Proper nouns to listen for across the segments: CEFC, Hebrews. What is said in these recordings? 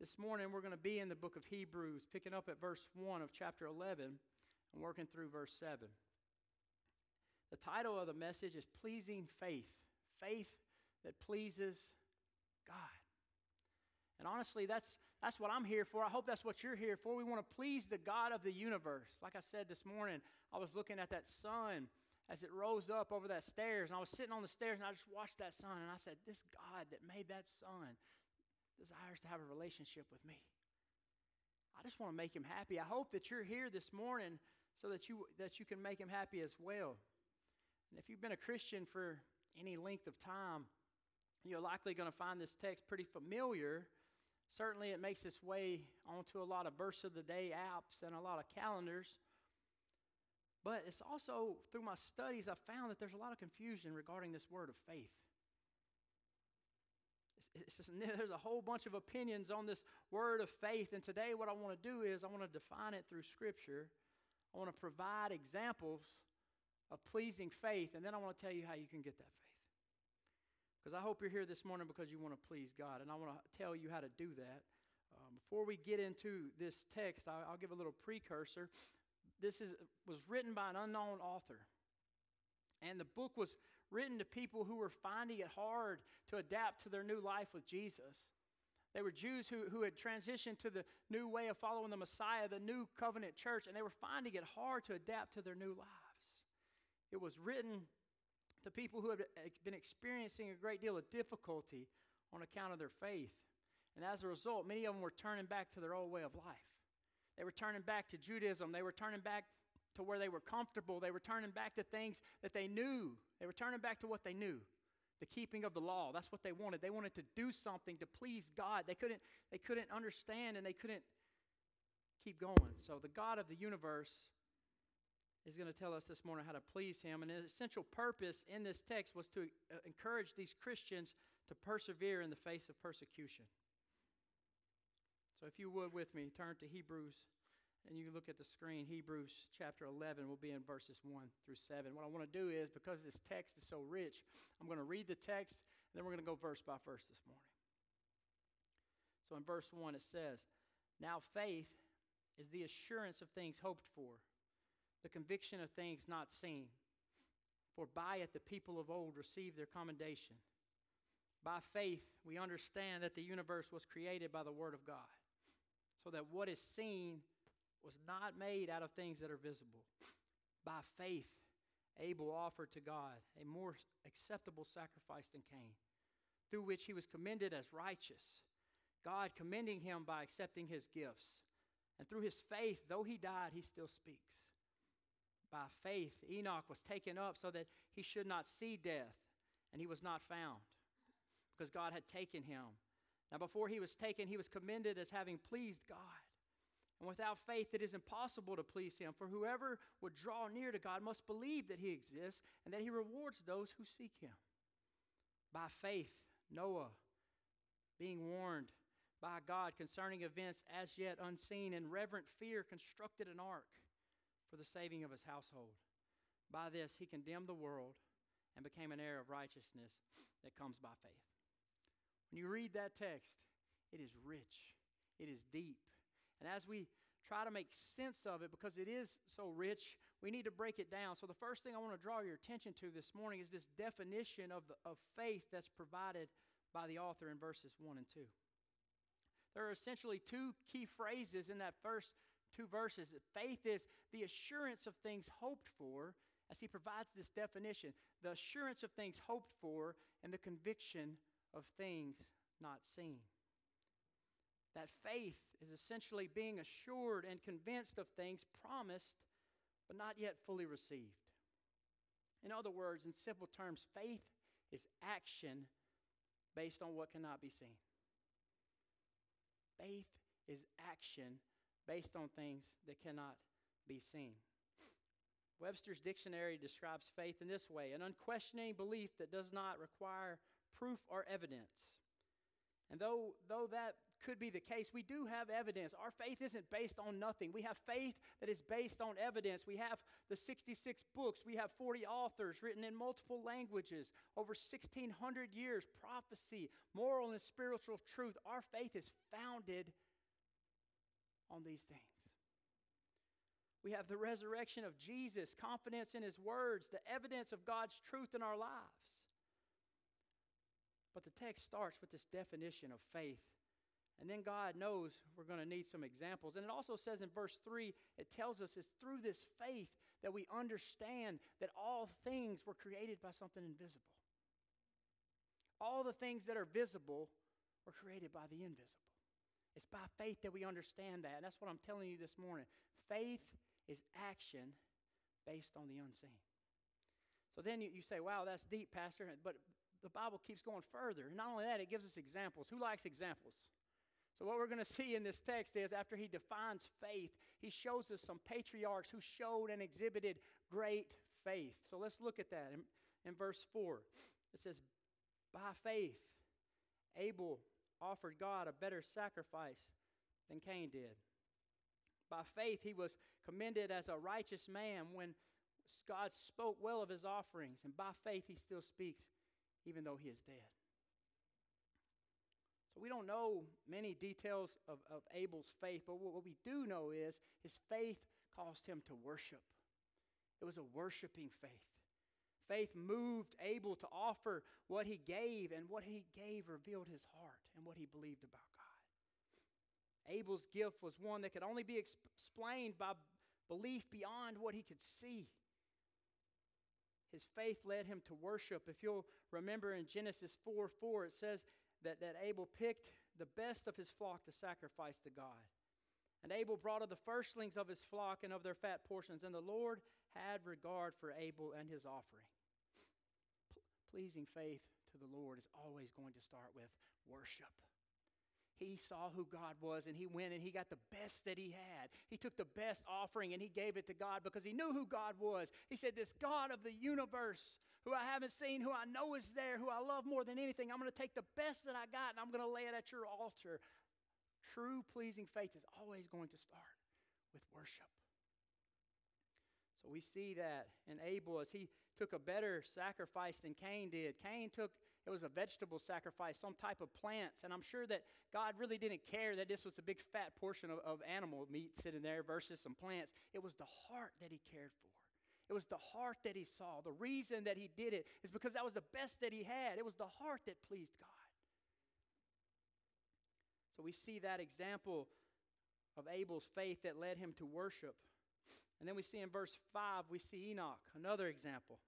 This morning we're going to be in the book of Hebrews, picking up at verse 1 of chapter 11 and working through verse 7. The title of the message is Pleasing Faith, Faith that Pleases God. And honestly, that's what I'm here for. I hope that's what you're here for. We want to please the God of the universe. Like I said this morning, I was looking at that sun as it rose up over that stairs, and I was sitting on the stairs, and I just watched that sun, and I said, this God that made that sun desires to have a relationship with me. I just want to make him happy. I hope that you're here this morning so that you can make him happy as well. And if you've been a Christian for any length of time, you're likely going to find this text pretty familiar. Certainly it makes its way onto a lot of verse of the day apps and a lot of calendars. But it's also, through my studies, I found that there's a lot of confusion regarding this word of faith. There's a whole bunch of opinions on this word of faith, and today what I want to do is I want to define it through Scripture. I want to provide examples of pleasing faith, and then I want to tell you how you can get that faith. Because I hope you're here this morning because you want to please God, and I want to tell you how to do that. Before we get into this text, I'll give a little precursor. This was written by an unknown author, and the book was written to people who were finding it hard to adapt to their new life with Jesus. They were Jews who had transitioned to the new way of following the Messiah, the new covenant church, and they were finding it hard to adapt to their new lives. It was written to people who had been experiencing a great deal of difficulty on account of their faith. And as a result, many of them were turning back to their old way of life. They were turning back to Judaism. They were turning back to where they were comfortable. They were turning back to things that they knew. They were turning back to what they knew, the keeping of the law. That's what they wanted. They wanted to do something to please God. They couldn't understand, and they couldn't keep going. So the God of the universe is going to tell us this morning how to please him. And an essential purpose in this text was to encourage these Christians to persevere in the face of persecution. So if you would with me, turn to Hebrews, and you can look at the screen. Hebrews chapter 11 will be in verses 1 through 7. What I want to do is, because this text is so rich, I'm going to read the text, and then we're going to go verse by verse this morning. So in verse 1 it says, "Now faith is the assurance of things hoped for, the conviction of things not seen. For by it the people of old received their commendation. By faith we understand that the universe was created by the word of God, so that what is seen was not made out of things that are visible. By faith, Abel offered to God a more acceptable sacrifice than Cain, through which he was commended as righteous, God commending him by accepting his gifts. And through his faith, though he died, he still speaks. By faith, Enoch was taken up so that he should not see death, and he was not found, because God had taken him. Now before he was taken, he was commended as having pleased God. And without faith, it is impossible to please him. For whoever would draw near to God must believe that he exists and that he rewards those who seek him. By faith, Noah, being warned by God concerning events as yet unseen, in reverent fear constructed an ark for the saving of his household. By this, he condemned the world and became an heir of righteousness that comes by faith." When you read that text, it is rich. It is deep. And as we try to make sense of it, because it is so rich, we need to break it down. So the first thing I want to draw your attention to this morning is this definition of faith that's provided by the author in verses 1 and 2. There are essentially two key phrases in that first two verses. Faith is the assurance of things hoped for, as he provides this definition, the assurance of things hoped for and the conviction of things not seen. That faith is essentially being assured and convinced of things promised but not yet fully received. In other words, in simple terms, faith is action based on what cannot be seen. Faith is action based on things that cannot be seen. Webster's dictionary describes faith in this way: an unquestioning belief that does not require proof or evidence. And though that could be the case. We do have evidence. Our faith isn't based on nothing. We have faith that is based on evidence. We have the 66 books. We have 40 authors written in multiple languages, over 1,600 years, prophecy, moral and spiritual truth. Our faith is founded on these things. We have the resurrection of Jesus, confidence in his words, the evidence of God's truth in our lives. But the text starts with this definition of faith. And then God knows we're going to need some examples. And it also says in verse 3, it tells us it's through this faith that we understand that all things were created by something invisible. All the things that are visible were created by the invisible. It's by faith that we understand that. And that's what I'm telling you this morning. Faith is action based on the unseen. So then you say, wow, that's deep, Pastor. But the Bible keeps going further. And not only that, it gives us examples. Who likes examples? So what we're going to see in this text is after he defines faith, he shows us some patriarchs who showed and exhibited great faith. So let's look at that in verse 4. It says, by faith, Abel offered God a better sacrifice than Cain did. By faith, he was commended as a righteous man when God spoke well of his offerings. And by faith, he still speaks even though he is dead. So we don't know many details of Abel's faith, but what we do know is his faith caused him to worship. It was a worshiping faith. Faith moved Abel to offer what he gave, and what he gave revealed his heart and what he believed about God. Abel's gift was one that could only be explained by belief beyond what he could see. His faith led him to worship. If you'll remember in Genesis 4:4, it says that Abel picked the best of his flock to sacrifice to God. And Abel brought of the firstlings of his flock and of their fat portions, and the Lord had regard for Abel and his offering. Pleasing faith to the Lord is always going to start with worship. He saw who God was, and he went and he got the best that he had. He took the best offering and he gave it to God because he knew who God was. He said, this God of the universe, who I haven't seen, who I know is there, who I love more than anything, I'm going to take the best that I got and I'm going to lay it at your altar. True pleasing faith is always going to start with worship. So we see that in Abel as he took a better sacrifice than Cain did. Cain took, it was a vegetable sacrifice, some type of plants. And I'm sure that God really didn't care that this was a big fat portion of animal meat sitting there versus some plants. It was the heart that he cared for. It was the heart that he saw. The reason that he did it is because that was the best that he had. It was the heart that pleased God. So we see that example of Abel's faith that led him to worship. And then we see in verse 5, we see Enoch, another example.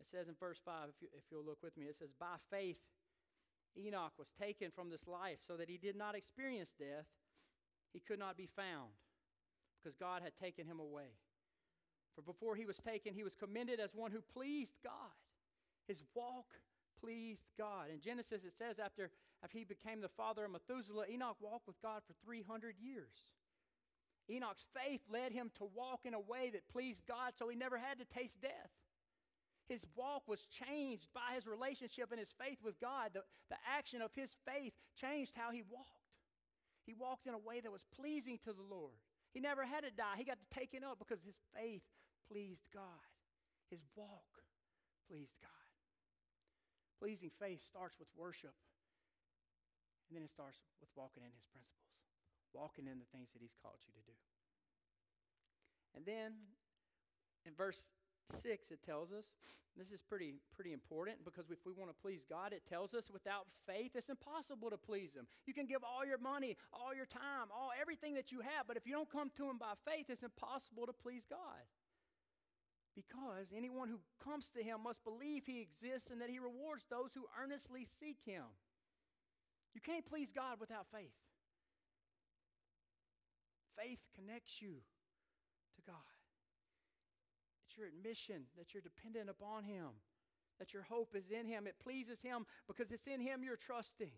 It says in verse 5, if you'll look with me, it says, by faith, Enoch was taken from this life so that he did not experience death. He could not be found because God had taken him away. For before he was taken, he was commended as one who pleased God. His walk pleased God. In Genesis, it says after he became the father of Methuselah, Enoch walked with God for 300 years. Enoch's faith led him to walk in a way that pleased God, so he never had to taste death. His walk was changed by his relationship and his faith with God. The action of his faith changed how he walked. He walked in a way that was pleasing to the Lord. He never had to die. He got to taken up because his faith pleased God. His walk pleased God. Pleasing faith starts with worship, and then it starts with walking in his principles. Walking in the things that he's called you to do. And then in verse 6 it tells us, this is pretty important because if we want to please God, it tells us without faith it's impossible to please him. You can give all your money, all your time, everything that you have, but if you don't come to him by faith, it's impossible to please God. Because anyone who comes to him must believe he exists and that he rewards those who earnestly seek him. You can't please God without faith. Faith connects you to God. It's your admission that you're dependent upon him, that your hope is in him. It pleases him because it's in him you're trusting.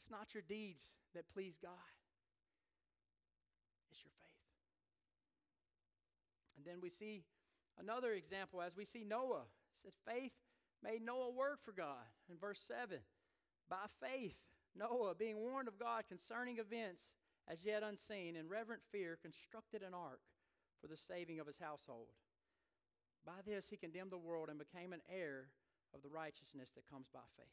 It's not your deeds that please God. It's your faith. And then we see another example as we see Noah. It said faith made Noah work for God. In verse 7, by faith Noah, being warned of God concerning events as yet unseen, in reverent fear constructed an ark for the saving of his household. By this he condemned the world and became an heir of the righteousness that comes by faith.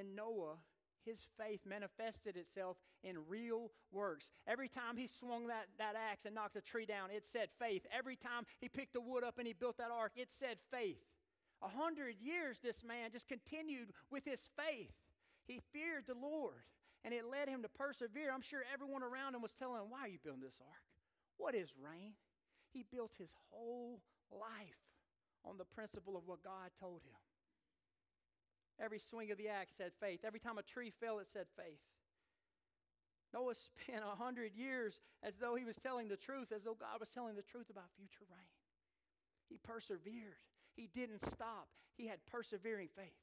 In Noah, his faith manifested itself in real works. Every time he swung that axe and knocked a tree down, it said faith. Every time he picked the wood up and he built that ark, it said faith. 100 years this man just continued with his faith. He feared the Lord, and it led him to persevere. I'm sure everyone around him was telling him, why are you building this ark? What is rain? He built his whole life on the principle of what God told him. Every swing of the axe said faith. Every time a tree fell, it said faith. Noah spent 100 years as though he was telling the truth, as though God was telling the truth about future rain. He persevered. He didn't stop. He had persevering faith.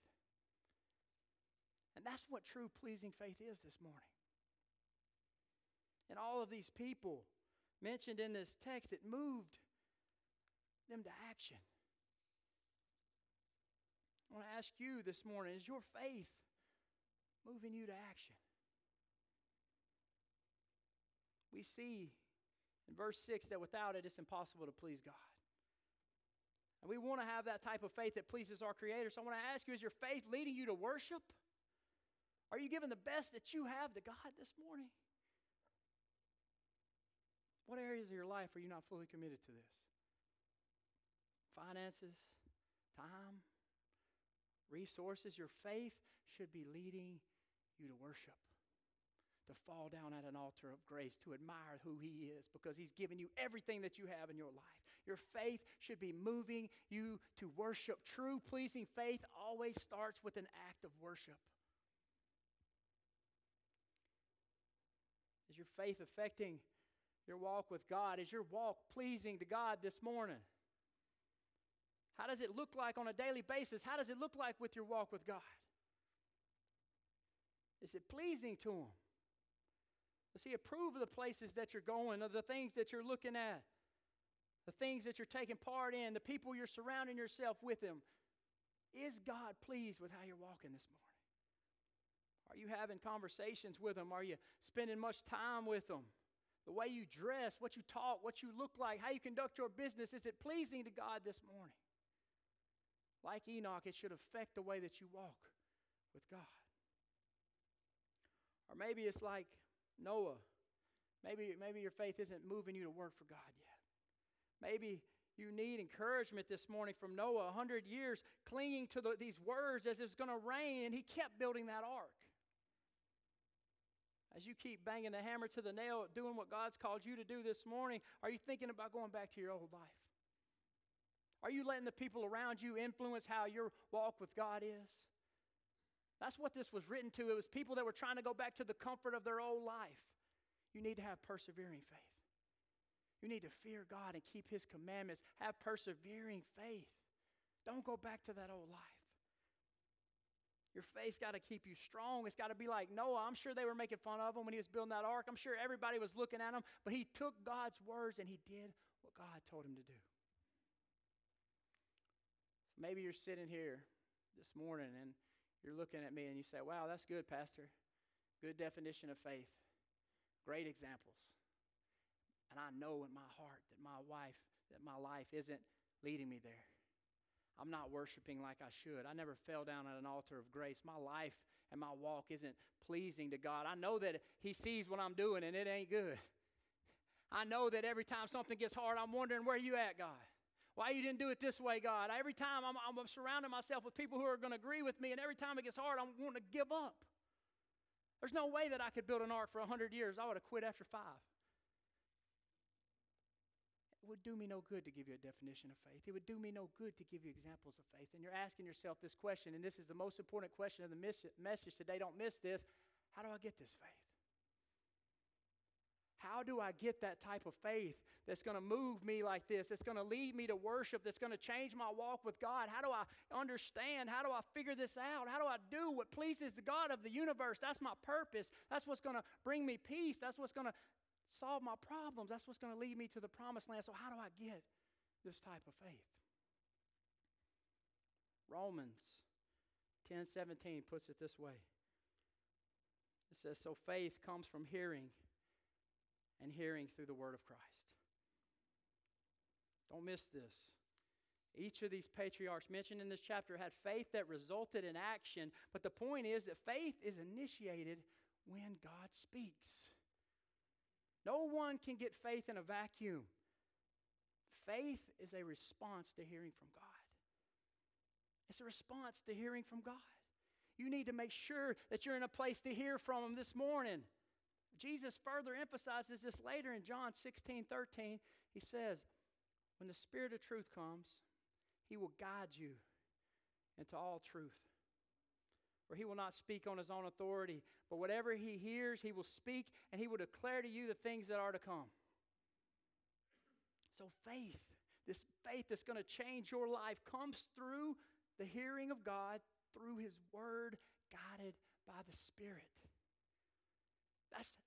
And that's what true pleasing faith is this morning. And all of these people mentioned in this text, it moved them to action. I want to ask you this morning, is your faith moving you to action? We see in verse 6 that without it, it's impossible to please God. And we want to have that type of faith that pleases our Creator. So I want to ask you, is your faith leading you to worship? Are you giving the best that you have to God this morning? What areas of your life are you not fully committed to this? Finances, time, resources. Your faith should be leading you to worship, to fall down at an altar of grace, to admire who He is, because He's given you everything that you have in your life. Your faith should be moving you to worship. True, pleasing faith always starts with an act of worship. Is your faith affecting your walk with God? Is your walk pleasing to God this morning? How does it look like on a daily basis? How does it look like with your walk with God? Is it pleasing to Him? Does He approve of the places that you're going, of the things that you're looking at, the things that you're taking part in, the people you're surrounding yourself with Him? Is God pleased with how you're walking this morning? Are you having conversations with Him? Are you spending much time with Him? The way you dress, what you talk, what you look like, how you conduct your business, is it pleasing to God this morning? Like Enoch, it should affect the way that you walk with God. Or maybe it's like Noah. Maybe your faith isn't moving you to work for God yet. Maybe you need encouragement this morning from Noah. 100 years clinging to these words as it's going to rain, and he kept building that ark. As you keep banging the hammer to the nail, doing what God's called you to do this morning, are you thinking about going back to your old life? Are you letting the people around you influence how your walk with God is? That's what this was written to. It was people that were trying to go back to the comfort of their old life. You need to have persevering faith. You need to fear God and keep His commandments. Have persevering faith. Don't go back to that old life. Your faith's got to keep you strong. It's got to be like Noah. I'm sure they were making fun of him when he was building that ark. I'm sure everybody was looking at him, but he took God's words and he did what God told him to do. Maybe you're sitting here this morning and you're looking at me and you say, wow, that's good, Pastor. Good definition of faith. Great examples. And I know in my heart that my life isn't leading me there. I'm not worshiping like I should. I never fell down at an altar of grace. My life and my walk isn't pleasing to God. I know that He sees what I'm doing and it ain't good. I know that every time something gets hard, I'm wondering, where you at, God? Why you didn't do it this way, God? Every time I'm surrounding myself with people who are going to agree with me, and every time it gets hard, I'm wanting to give up. There's no way that I could build an ark for 100 years. I would have quit after 5. It would do me no good to give you a definition of faith. It would do me no good to give you examples of faith. And you're asking yourself this question, and this is the most important question of the message today. Don't miss this. How do I get this faith? How do I get that type of faith that's going to move me like this, that's going to lead me to worship, that's going to change my walk with God? How do I understand? How do I figure this out? How do I do what pleases the God of the universe? That's my purpose. That's what's going to bring me peace. That's what's going to solve my problems. That's what's going to lead me to the promised land. So how do I get this type of faith? Romans 10:17 puts it this way. It says, so faith comes from hearing, and hearing through the word of Christ. Don't miss this. Each of these patriarchs mentioned in this chapter had faith that resulted in action. But the point is that faith is initiated when God speaks. No one can get faith in a vacuum. Faith is a response to hearing from God. It's a response to hearing from God. You need to make sure that you're in a place to hear from Him this morning. Jesus further emphasizes this later in John 16:13. He says, when the Spirit of truth comes, He will guide you into all truth. For He will not speak on His own authority, but whatever He hears, He will speak, and He will declare to you the things that are to come. So faith, this faith that's going to change your life, comes through the hearing of God, through His Word, guided by the Spirit.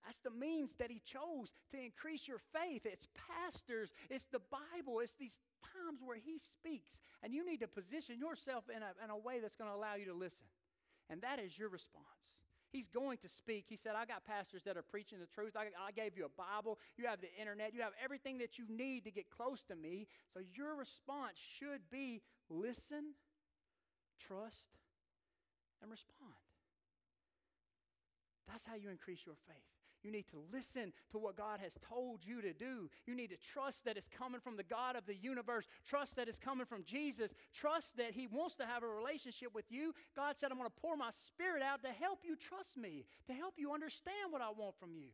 That's the means that He chose to increase your faith. It's pastors, it's the Bible, it's these times where He speaks. And you need to position yourself in a way that's going to allow you to listen. And that is your response. He's going to speak. He said, I got pastors that are preaching the truth. I gave you a Bible. You have the internet. You have everything that you need to get close to me. So your response should be listen, trust, and respond. That's how you increase your faith. You need to listen to what God has told you to do. You need to trust that it's coming from the God of the universe. Trust that it's coming from Jesus. Trust that He wants to have a relationship with you. God said, I'm going to pour my Spirit out to help you trust me, to help you understand what I want from you.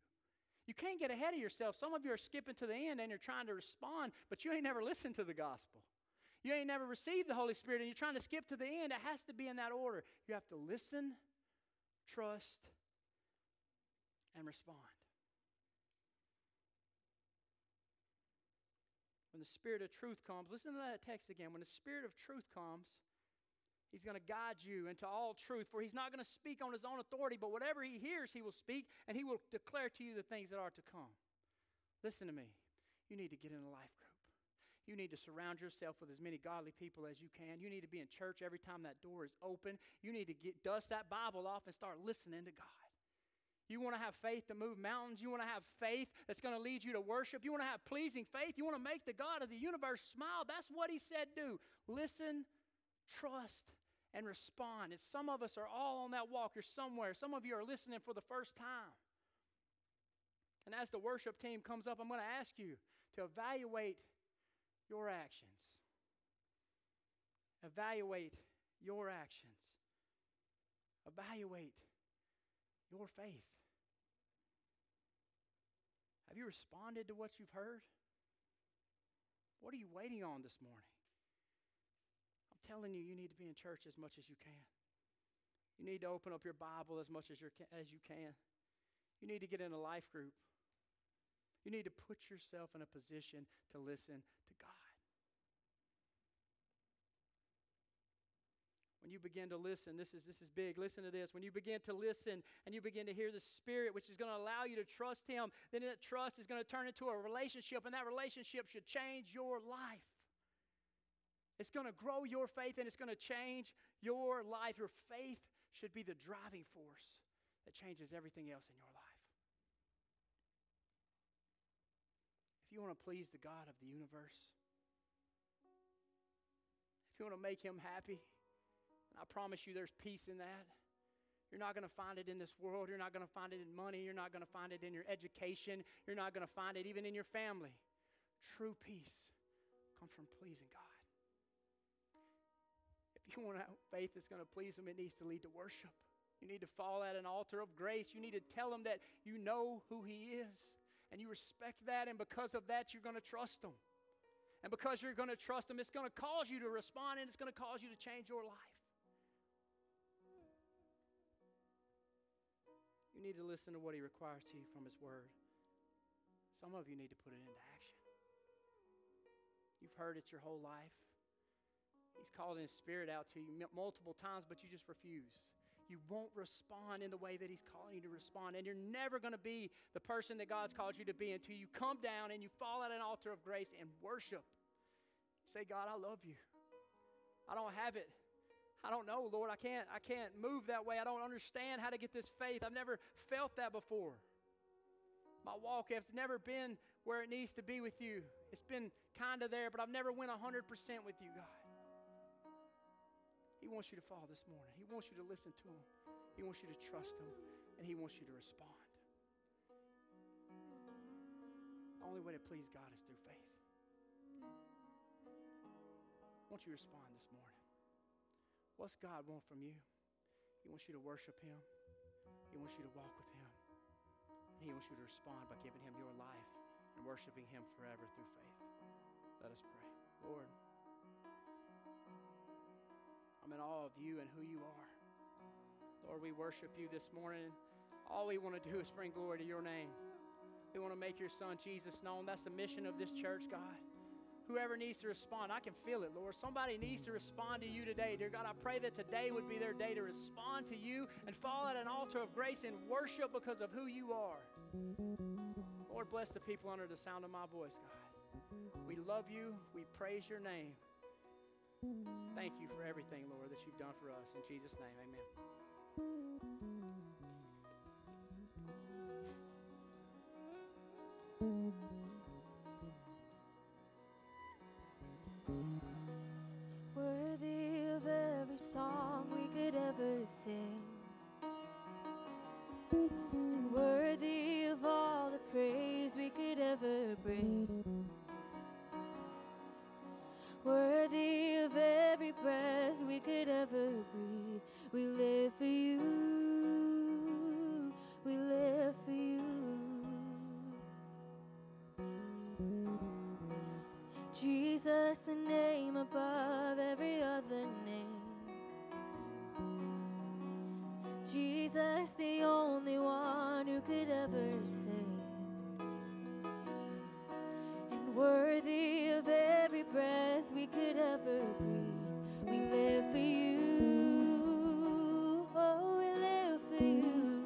You can't get ahead of yourself. Some of you are skipping to the end and you're trying to respond, but you ain't never listened to the gospel. You ain't never received the Holy Spirit and you're trying to skip to the end. It has to be in that order. You have to listen, trust, and respond. When the Spirit of truth comes, listen to that text again. When the Spirit of truth comes, He's going to guide you into all truth, for He's not going to speak on His own authority, but whatever He hears, He will speak, and He will declare to you the things that are to come. Listen to me. You need to get in a life group. You need to surround yourself with as many godly people as you can. You need to be in church every time that door is open. You need to dust that Bible off and start listening to God. You want to have faith to move mountains. You want to have faith that's going to lead you to worship. You want to have pleasing faith. You want to make the God of the universe smile. That's what He said do. Listen, trust, and respond. And some of us are all on that walk. You're somewhere. Some of you are listening for the first time. And as the worship team comes up, I'm going to ask you to evaluate your actions. Evaluate your actions. Evaluate your faith. Have you responded to what you've heard? What are you waiting on this morning? I'm telling you, you need to be in church as much as you can. You need to open up your Bible as much as you can. You need to get in a life group. You need to put yourself in a position to listen to God. When you begin to listen, this is big. Listen to this. When you begin to listen and you begin to hear the Spirit, which is going to allow you to trust Him, then that trust is going to turn into a relationship, and that relationship should change your life. It's going to grow your faith, and it's going to change your life. Your faith should be the driving force that changes everything else in your life. If you want to please the God of the universe, if you want to make Him happy, I promise you there's peace in that. You're not going to find it in this world. You're not going to find it in money. You're not going to find it in your education. You're not going to find it even in your family. True peace comes from pleasing God. If you want a faith that's going to please Him, it needs to lead to worship. You need to fall at an altar of grace. You need to tell Him that you know who He is, and you respect that, and because of that, you're going to trust Him. And because you're going to trust Him, it's going to cause you to respond, and it's going to cause you to change your life. You need to listen to what He requires to you from His Word. Some of you need to put it into action. You've heard it your whole life. He's called His Spirit out to you multiple times, but you just refuse. You won't respond in the way that He's calling you to respond, and you're never going to be the person that God's called you to be until you come down and you fall at an altar of grace and worship. Say, God, I love you. I don't have it. I don't know, Lord. I can't move that way. I don't understand how to get this faith. I've never felt that before. My walk has never been where it needs to be with you. It's been kind of there, but I've never went 100% with you, God. He wants you to fall this morning. He wants you to listen to him. He wants you to trust him, and he wants you to respond. The only way to please God is through faith. Won't you respond this morning? What's God want from you? He wants you to worship him. He wants you to walk with him. And he wants you to respond by giving him your life and worshiping him forever through faith. Let us pray. Lord, I'm in awe of you and who you are. Lord, we worship you this morning. All we want to do is bring glory to your name. We want to make your son Jesus known. That's the mission of this church, God. Whoever needs to respond, I can feel it, Lord. Somebody needs to respond to you today. Dear God, I pray that today would be their day to respond to you and fall at an altar of grace and worship because of who you are. Lord, bless the people under the sound of my voice, God. We love you. We praise your name. Thank you for everything, Lord, that you've done for us. In Jesus' name, amen. Worthy of every song we could ever sing, and worthy of all the praise we could ever bring, worthy of every breath we could ever breathe. We live for you, we live for you. Jesus, the name above every other name. Jesus, the only one who could ever save. And worthy of every breath we could ever breathe. We live for you. Oh, we live for you.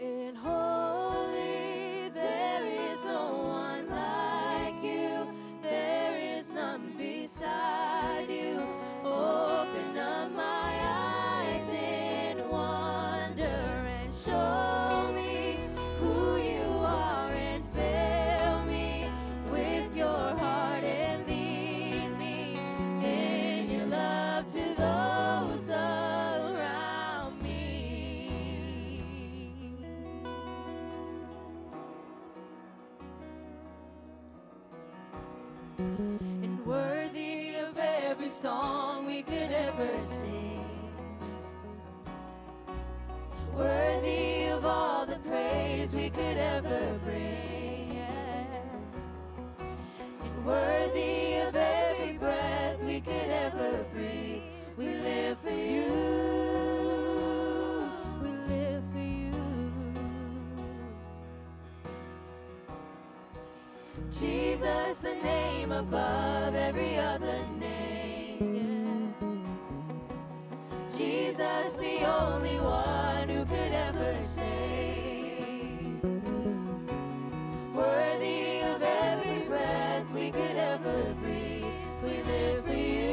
And holy, there is no one like you, there is none beside you. Open up my eyes in wonder and show me who you are, and fill me with your heart and lead me in your love to those around me. And worthy of every song we could ever sing, worthy of all the praise we could ever bring, yeah. And worthy of every breath we could ever breathe. We live for you, we live for you. Jesus, the name above every other name, yeah. Jesus, the only one who could ever save, worthy of every breath we could ever breathe. We live for you.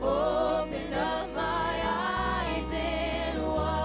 Open up my eyes and walk.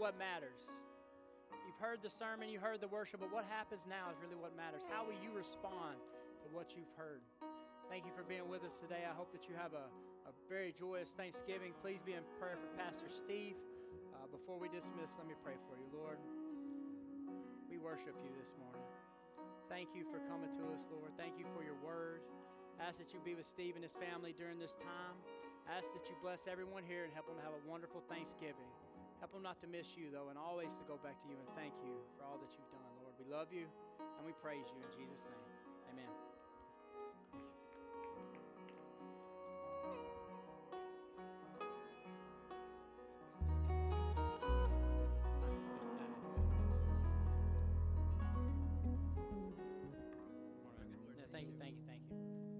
what matters. You've heard the sermon, you heard the worship, but what happens now is really what matters. How will you respond to what you've heard? Thank you for being with us today. I hope that you have a very joyous Thanksgiving. Please be in prayer for Pastor Steve. Before we dismiss, let me pray for you. Lord, we worship you this morning. Thank you for coming to us, Lord. Thank you for your word. I ask that you be with Steve and his family during this time. I ask that you bless everyone here and help them to have a wonderful Thanksgiving. Help them not to miss you, though, and always to go back to you and thank you for all that you've done, Lord. We love you, and we praise you in Jesus' name.